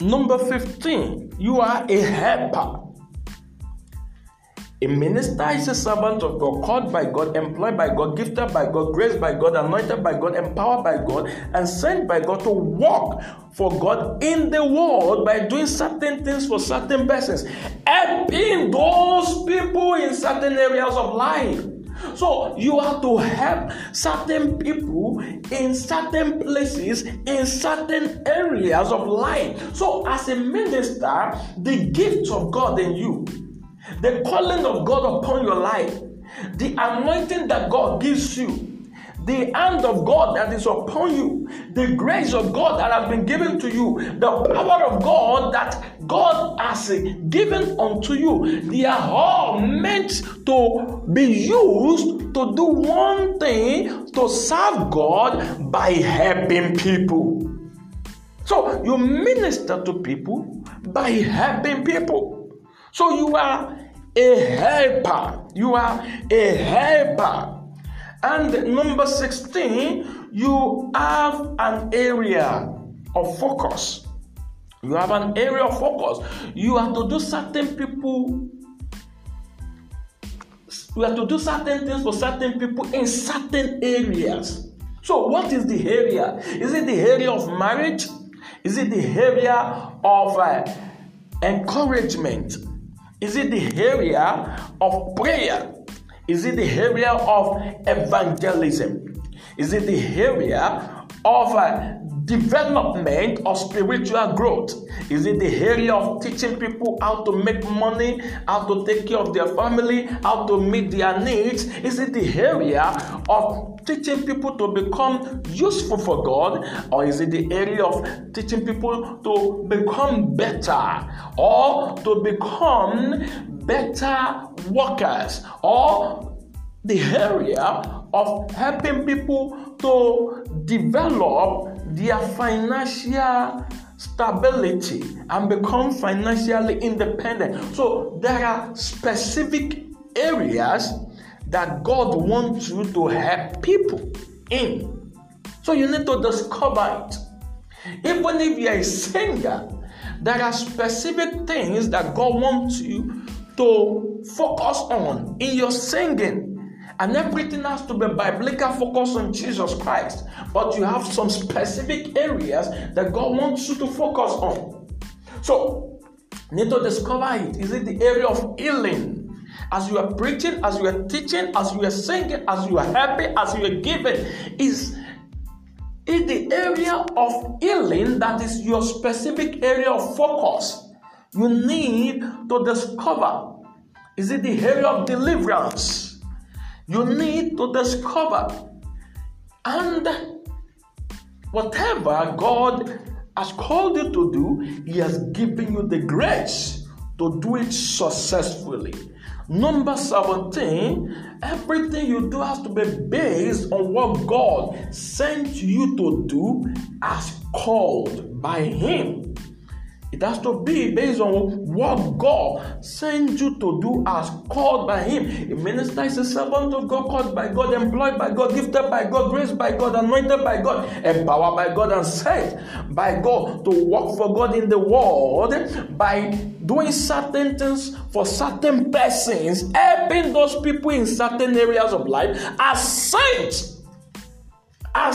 Number 15, you are a helper. A minister is a servant of God, called by God, employed by God, gifted by God, graced by God, anointed by God, empowered by God, and sent by God to work for God in the world by doing certain things for certain persons, helping those people in certain areas of life. So you have to help certain people in certain places, in certain areas of life. So as a minister, the gift of God in you, the calling of God upon your life, the anointing that God gives you, the hand of God that is upon you, the grace of God that has been given to you, the power of God that God has given unto you, they are all meant to be used to do one thing, to serve God by helping people. So you minister to people by helping people. So you are a helper. You are a helper. And number 16, you have an area of focus. You have an area of focus. You have to do certain people. You have to do certain things for certain people in certain areas. So what is the area? Is it the area of marriage? Is it the area of encouragement? Is it the area of prayer? Is it the area of evangelism? Is it the area of development or spiritual growth? Is it the area of teaching people how to make money, how to take care of their family, how to meet their needs? Is it the area of teaching people to become useful for God? Or is it the area of teaching people to become better, or to become better workers, or the area of helping people to develop their financial stability and become financially independent? So there are specific areas that God wants you to help people in. So you need to discover it. Even if you are a singer, there are specific things that God wants you to focus on in your singing. And everything has to be biblical, focus on Jesus Christ. But you have some specific areas that God wants you to focus on. So, you need to discover it. Is it the area of healing? As you are preaching, as you are teaching, as you are singing, as you are happy, as you are giving, is the area of healing that is your specific area of focus. You need to discover. Is it the area of deliverance? You need to discover. And whatever God has called you to do, He has given you the grace to do it successfully. Number 17, everything you do has to be based on what God sent you to do as called by Him. It has to be based on what God sent you to do as called by Him. A minister is a servant of God, called by God, employed by God, gifted by God, graced by God, anointed by God, empowered by God, and sent by God to work for God in the world by doing certain things for certain persons, helping those people in certain areas of life, as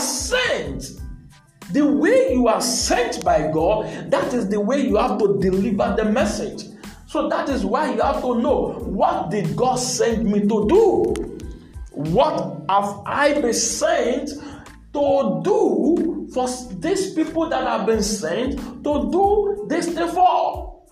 sent. The way you are sent by God, that is the way you have to deliver the message. So that is why you have to know, what did God send me to do? What have I been sent to do for these people that have been sent to do this thing for?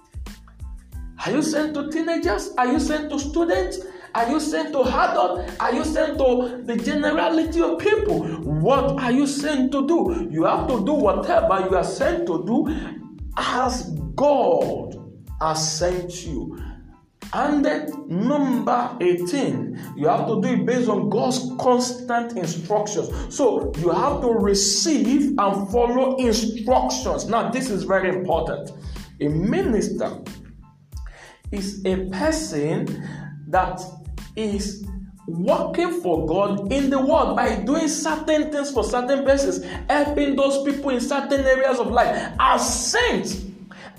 Are you sent to teenagers? Are you sent to students? Are you sent to adults? Are you sent to the generality of people? What are you sent to do? You have to do whatever you are sent to do as God has sent you. And then number 18, you have to do it based on God's constant instructions. So you have to receive and follow instructions. Now, this is very important. A minister is a person that is working for God in the world by doing certain things for certain persons, helping those people in certain areas of life, as sent.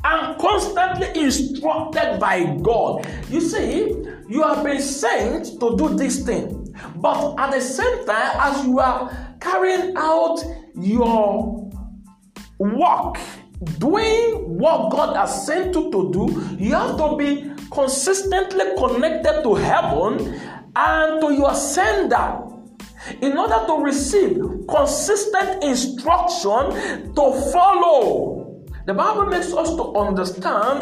and constantly instructed by God. You see, you have been sent to do this thing, but at the same time, as you are carrying out your work, doing what God has sent you to do, you have to be consistently connected to heaven and to your sender in order to receive consistent instruction to follow. The Bible makes us to understand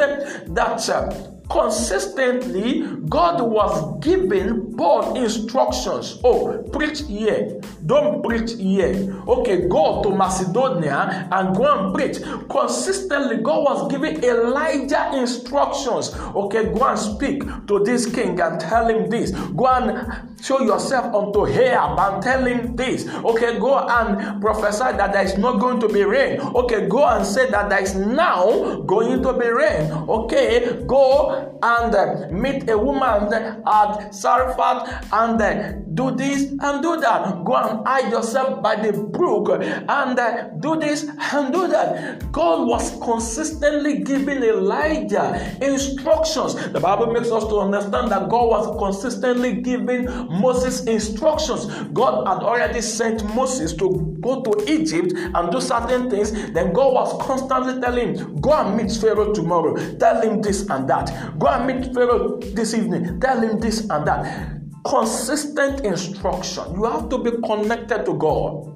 that consistently God was giving Paul instructions. Oh, preach here, don't preach here. Okay, go to Macedonia and go and preach. Consistently God was giving Elijah instructions. Okay, go and speak to this king and tell him this. Go and show yourself unto Ahab and tell him this. Okay, go and prophesy that there is not going to be rain. Okay, go and say that there is now going to be rain. Okay, go and meet a woman at Sarfat and do this and do that. Go and hide yourself by the brook and do this and do that. God was consistently giving Elijah instructions. The Bible makes us to understand that God was consistently giving Moses instructions. God had already sent Moses to go to Egypt and do certain things. Then God was constantly telling him, go and meet Pharaoh tomorrow. Tell him this and that. Go and meet Pharaoh this evening. Tell him this and that. Consistent instruction. You have to be connected to God.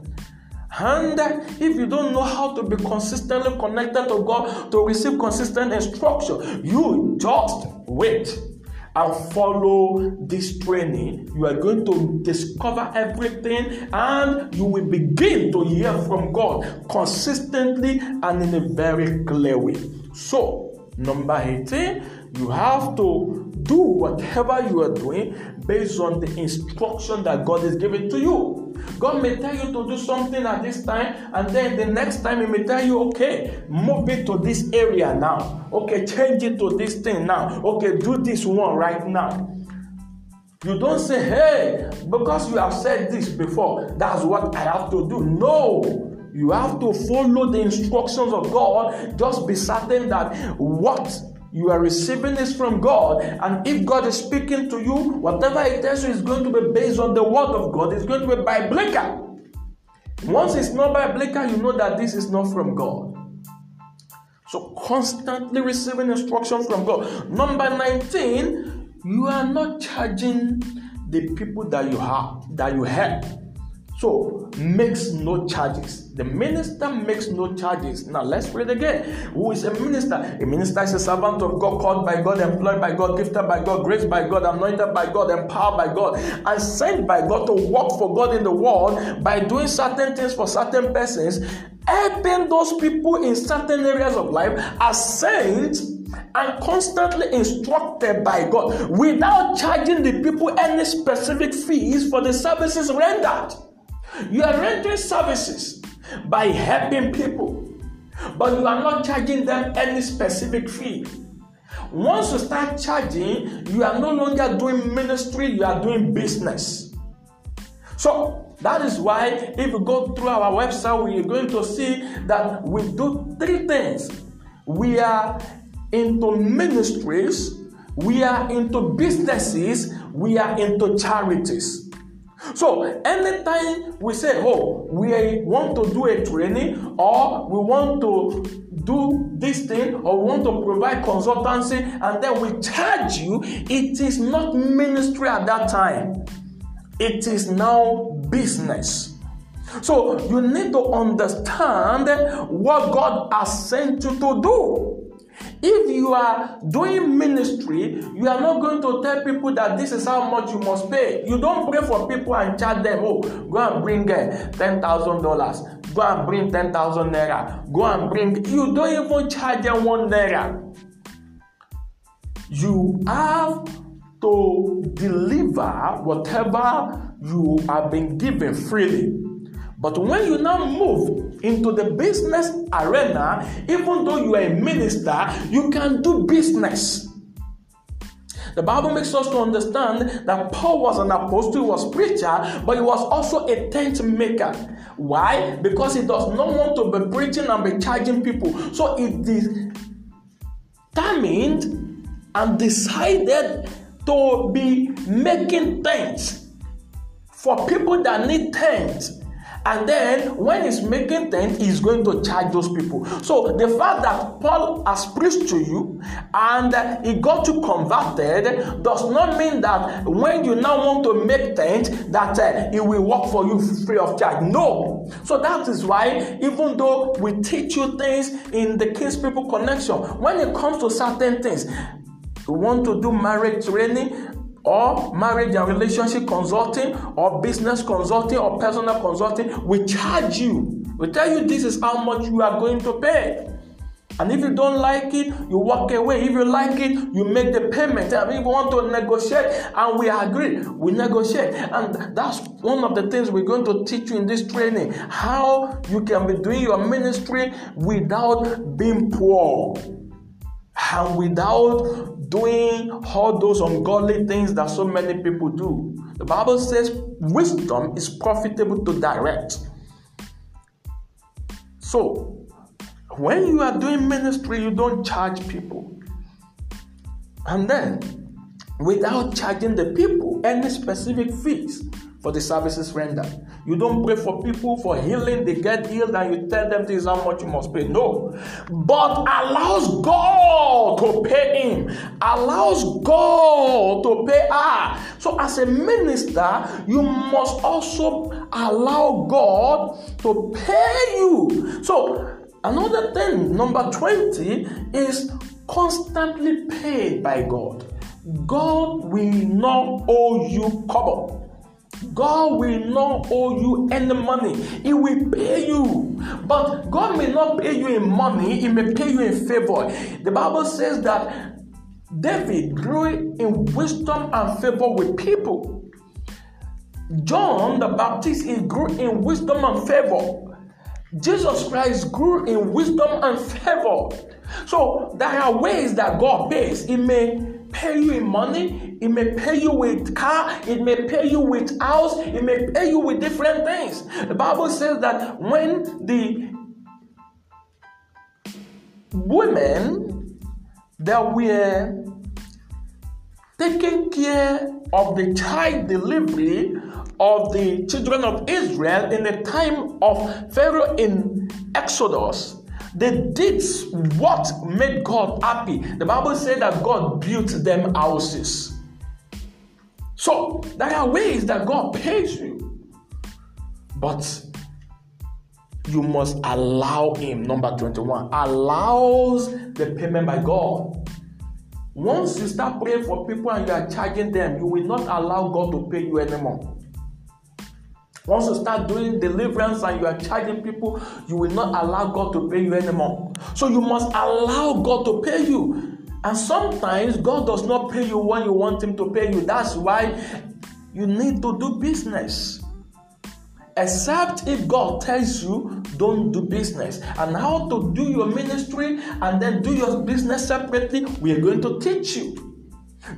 And if you don't know how to be consistently connected to God to receive consistent instruction, you just wait and follow this training. You are going to discover everything and you will begin to hear from God consistently and in a very clear way. So, number 18, you have to do whatever you are doing based on the instruction that God is giving to you. God may tell you to do something at this time, and then the next time He may tell you, okay, move it to this area now. Okay, change it to this thing now. Okay, do this one right now. You don't say, hey, because you have said this before, that's what I have to do. No. You have to follow the instructions of God. Just be certain that what you are receiving is from God. And if God is speaking to you, whatever He tells you is going to be based on the word of God. It's going to be biblical. Once it's not biblical, you know that this is not from God. So constantly receiving instruction from God. Number 19, you are not charging the people that you help. So, makes no charges. The minister makes no charges. Now, let's read again. Who is a minister? A minister is a servant of God, called by God, employed by God, gifted by God, graced by God, anointed by God, empowered by God, and sent by God to work for God in the world by doing certain things for certain persons, helping those people in certain areas of life as saints and constantly instructed by God without charging the people any specific fees for the services rendered. You are rendering services by helping people, but you are not charging them any specific fee. Once you start charging, you are no longer doing ministry, you are doing business. So, that is why if you go through our website, you are going to see that we do three things. We are into ministries, we are into businesses, we are into charities. So, anytime we say, oh, we want to do a training, or we want to do this thing, or we want to provide consultancy, and then we charge you, it is not ministry at that time. It is now business. So, you need to understand what God has sent you to do. If you are doing ministry, you are not going to tell people that this is how much you must pay. You don't pray for people and charge them, oh, go and bring $10,000, go and bring 10,000 naira, go and bring. You don't even charge them 1 naira. You have to deliver whatever you have been given freely. But when you now move into the business arena, even though you are a minister, you can do business. The Bible makes us to understand that Paul was an apostle, he was a preacher, but he was also a tent maker. Why? Because he does not want to be preaching and be charging people. So he determined and decided to be making tents for people that need tents. And then when he's making tents, he's going to charge those people. So the fact that Paul has preached to you and he got you converted does not mean that when you now want to make tents that he will work for you free of charge. No. So that is why even though we teach you things in the King's People Connection, when it comes to certain things, you want to do marriage training, or marriage and relationship consulting, or business consulting, or personal consulting, we charge you. We tell you this is how much you are going to pay. And if you don't like it, you walk away. If you like it, you make the payment. And if you want to negotiate, and we agree, we negotiate. And that's one of the things we're going to teach you in this training, how you can be doing your ministry without being poor, and without doing all those ungodly things that so many people do. The Bible says wisdom is profitable to direct. So, when you are doing ministry, you don't charge people. And then, without charging the people any specific fees for the services rendered. You don't pray for people for healing, they get healed, and you tell them this is how much you must pay. No. But allows God to pay him. Allows God to pay her. So as a minister, you must also allow God to pay you. So another thing, number 20, is constantly paid by God. God will not owe you cobble. God will not owe you any money. He will pay you. But God may not pay you in money. He may pay you in favor. The Bible says that David grew in wisdom and favor with people. John the Baptist, he grew in wisdom and favor. Jesus Christ grew in wisdom and favor. So there are ways that God pays. He may pay you in money, it may pay you with car, it may pay you with house, it may pay you with different things. The Bible says that when the women that were taking care of the child delivery of the children of Israel in the time of Pharaoh in Exodus, they did what made God happy. The Bible said that God built them houses. So, there are ways that God pays you. But you must allow him. Number 21, allows the payment by God. Once you start praying for people and you are charging them, you will not allow God to pay you anymore. Once you start doing deliverance and you are charging people, you will not allow God to pay you anymore. So you must allow God to pay you. And sometimes God does not pay you when you want him to pay you. That's why you need to do business. Except if God tells you, don't do business. And how to do your ministry and then do your business separately, we are going to teach you.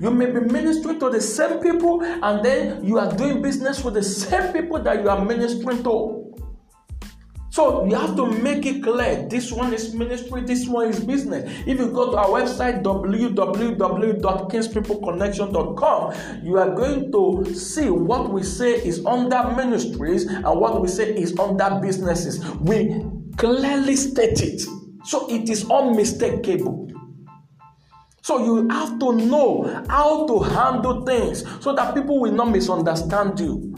You may be ministering to the same people and then you are doing business with the same people that you are ministering to. So you have to make it clear. This one is ministry, this one is business. If you go to our website, www.kingspeopleconnection.com, you are going to see what we say is under ministries and what we say is under businesses. We clearly state it. So it is unmistakable. So you have to know how to handle things so that people will not misunderstand you.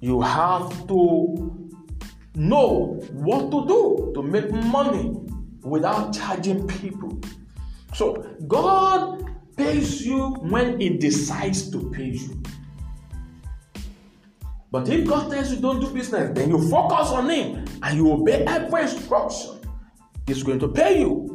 You have to know what to do to make money without charging people. So God pays you when he decides to pay you. But if God tells you don't do business, then you focus on him and you obey every instruction. He's going to pay you.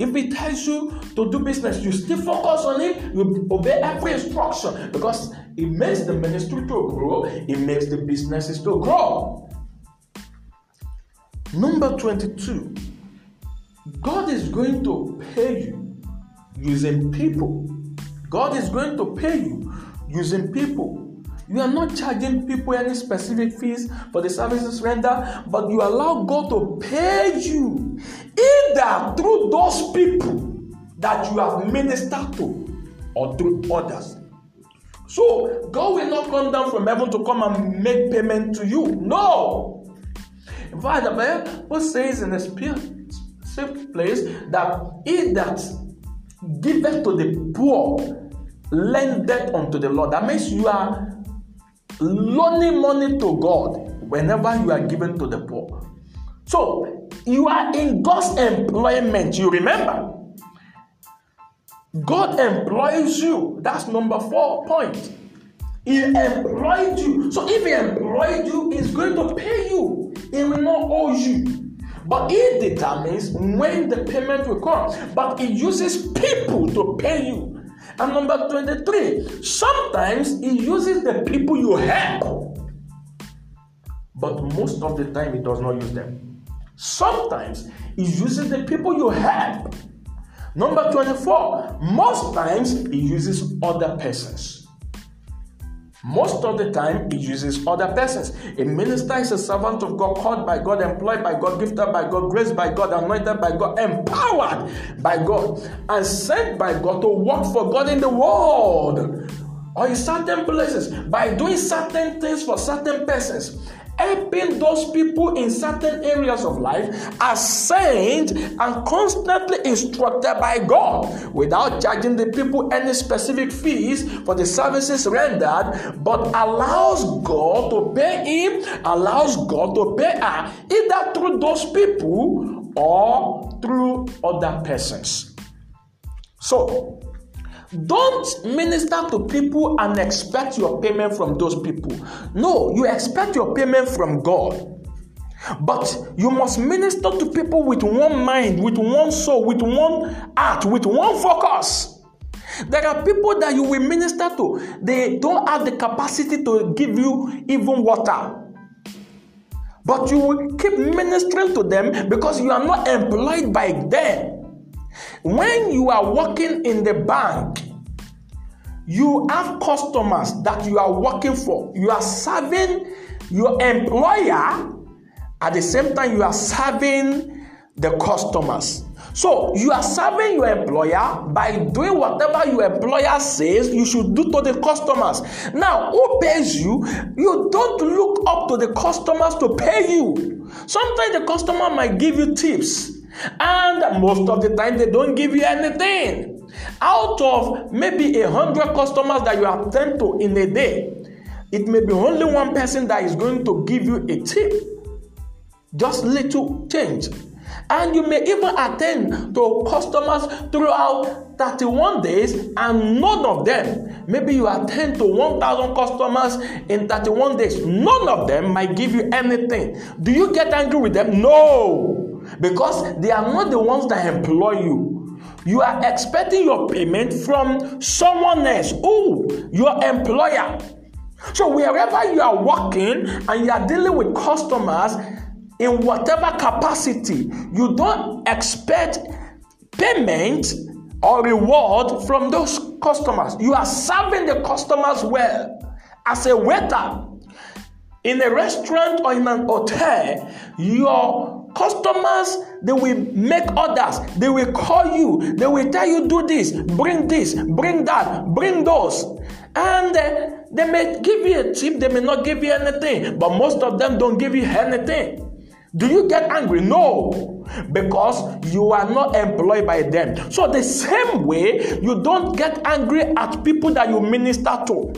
If he tells you to do business, you still focus on it, you obey every instruction because it makes the ministry to grow, it makes the businesses to grow. Number 22, God is going to pay you using people. God is going to pay you using people. You are not charging people any specific fees for the services rendered, but you allow God to pay you either through those people that you have ministered to or through others. So God will not come down from heaven to come and make payment to you. No. In fact, the Bible says in a safe place that he that giveth to the poor lendeth unto the Lord. That means you are loaning money to God whenever you are given to the poor. So you are in God's employment. You remember? God employs you. That's number 4 point. He employed you. So if he employed you, he's going to pay you. He will not owe you. But he determines when the payment will come. But he uses people to pay you. And number 23, sometimes he uses the people you help. But most of the time, he does not use them. Sometimes he uses the people you help. Number 24, most times he uses other persons. Most of the time he uses other persons. A minister is a servant of God, called by God, employed by God, gifted by God, graced by God, anointed by God, empowered by God, and sent by God to work for God in the world or in certain places by doing certain things for certain persons. Helping those people in certain areas of life are sent and constantly instructed by God without charging the people any specific fees for the services rendered, but allows God to pay him, allows God to pay her, either through those people or through other persons. So, don't minister to people and expect your payment from those people. No, you expect your payment from God. But you must minister to people with one mind, with one soul, with one heart, with one focus. There are people that you will minister to. They don't have the capacity to give you even water. But you will keep ministering to them because you are not employed by them. When you are working in the bank, you have customers that you are working for. You are serving your employer. At the same time, you are serving the customers. So, you are serving your employer by doing whatever your employer says you should do to the customers. Now, who pays you? You don't look up to the customers to pay you. Sometimes the customer might give you tips. And most of the time, they don't give you anything. Out of maybe 100 customers that you attend to in a day, it may be only one person that is going to give you a tip. Just little change. And you may even attend to customers throughout 31 days and none of them. Maybe you attend to 1,000 customers in 31 days. None of them might give you anything. Do you get angry with them? No. Because they are not the ones that employ you. You are expecting your payment from someone else. Oh, your employer. So wherever you are working and you are dealing with customers in whatever capacity, you don't expect payment or reward from those customers. You are serving the customers well. As a waiter in a restaurant or in an hotel, your customers, they will make orders. They will call you. They will tell you, do this, bring that, bring those. And they may give you a tip. They may not give you anything. But most of them don't give you anything. Do you get angry? No. Because you are not employed by them. So the same way, you don't get angry at people that you minister to.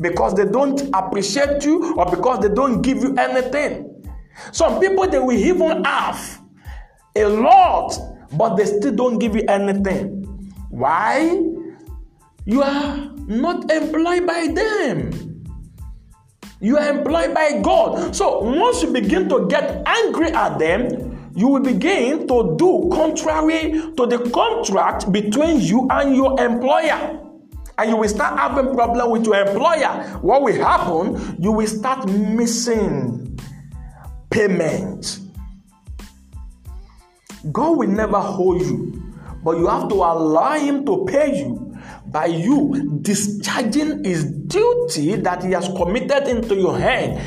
Because they don't appreciate you or because they don't give you anything. Some people, they will even have a lot, but they still don't give you anything. Why? You are not employed by them. You are employed by God. So once you begin to get angry at them, you will begin to do contrary to the contract between you and your employer. And you will start having problems with your employer. What will happen? You will start missing payment. God will never hold you, but you have to allow him to pay you by you discharging his duty that he has committed into your hand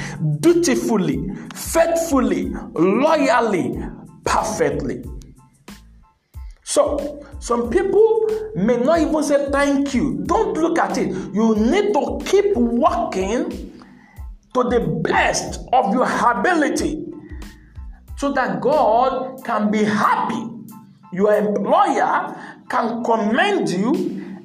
dutifully, faithfully, loyally, perfectly. So, some people may not even say thank you. Don't look at it. You need to keep working to the best of your ability so that God can be happy. Your employer can commend you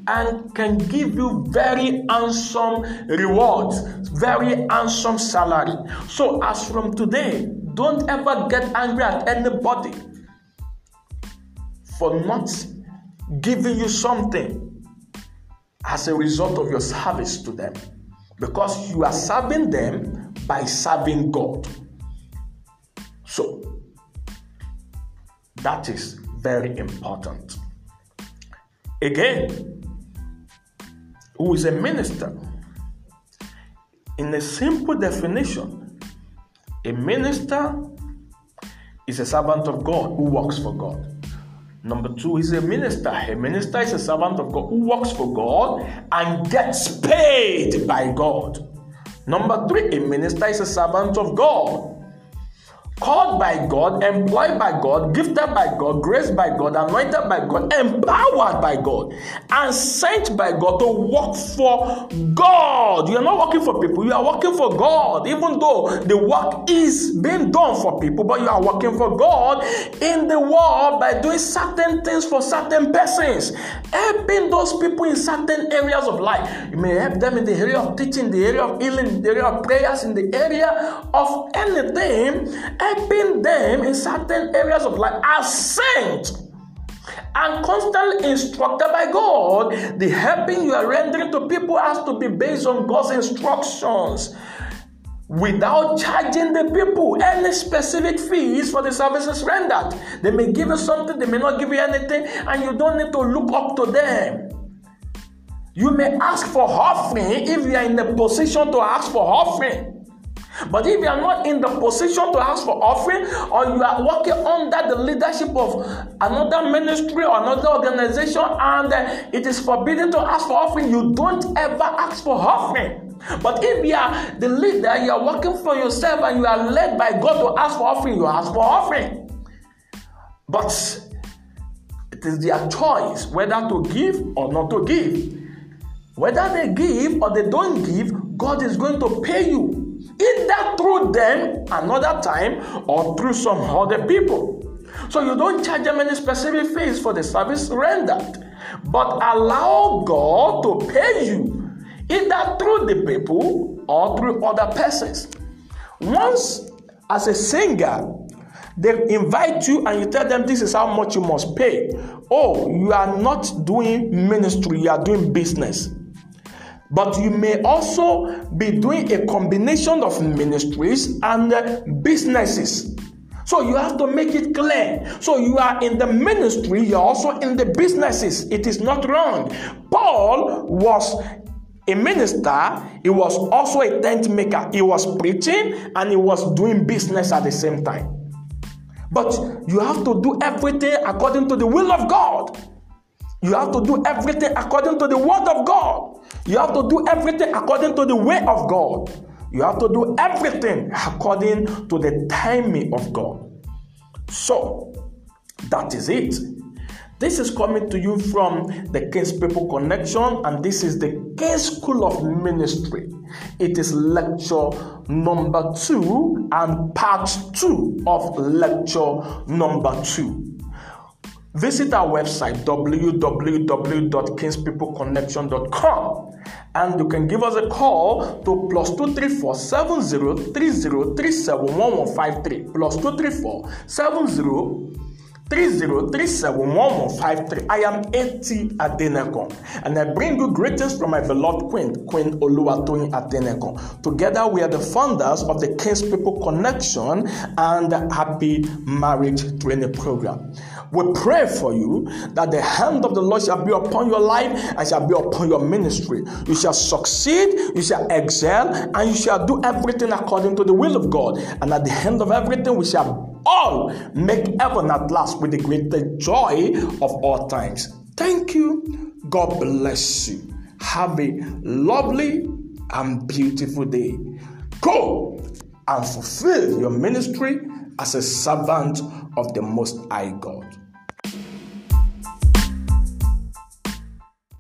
and can give you very handsome rewards, very handsome salary. So as from today, don't ever get angry at anybody for not giving you something as a result of your service to them, because you are serving them by serving God. So that is very important. Again, who is a minister? In a simple definition, a minister is a servant of God who works for God. Number two is a minister. A minister is a servant of God who works for God and gets paid by God. Number three, a minister is a servant of God, called by God, employed by God, gifted by God, graced by God, anointed by God, empowered by God, and sent by God to work for God. You are not working for people, you are working for God. Even though the work is being done for people, but you are working for God in the world by doing certain things for certain persons, helping those people in certain areas of life. You may help them in the area of teaching, the area of healing, the area of prayers, in the area of anything, helping them in certain areas of life, are sent and constantly instructed by God. The helping you are rendering to people has to be based on God's instructions, without charging the people any specific fees for the services rendered. They may give you something, they may not give you anything, and you don't need to look up to them. You may ask for offering if you are in the position to ask for offering. But if you are not in the position to ask for offering, or you are working under the leadership of another ministry or another organization, and it is forbidden to ask for offering, you don't ever ask for offering. But if you are the leader, you are working for yourself, and you are led by God to ask for offering, you ask for offering. But it is their choice whether to give or not to give. Whether they give or they don't give, God is going to pay you, either through them another time or through some other people. So you don't charge them any specific fees for the service rendered, but allow God to pay you, either through the people or through other persons. Once, as a singer, they invite you and you tell them this is how much you must pay. Oh, you are not doing ministry, you are doing business. But you may also be doing a combination of ministries and businesses. So you have to make it clear. So you are in the ministry, you are also in the businesses. It is not wrong. Paul was a minister, he was also a tent maker. He was preaching and he was doing business at the same time. But you have to do everything according to the will of God. You have to do everything according to the word of God. You have to do everything according to the way of God. You have to do everything according to the timing of God. So, that is it. This is coming to you from the King's People Connection, and this is the King's School of Ministry. It is lecture number 2 and part 2 of lecture number 2. Visit our website www.kingspeopleconnection.com and you can give us a call to +234 70 30 37 1153 +234 70 30 37 1153. I am A.T. Adenekon, and I bring you greetings from my beloved Queen, Queen Oluwatoni Adenekon. Together we are the founders of the King's People Connection and the Happy Marriage Training Programme. We pray for you that the hand of the Lord shall be upon your life and shall be upon your ministry. You shall succeed, you shall excel, and you shall do everything according to the will of God. And at the end of everything, we shall all make heaven at last with the greatest joy of all times. Thank you. God bless you. Have a lovely and beautiful day. Go and fulfill your ministry as a servant of the Most High God.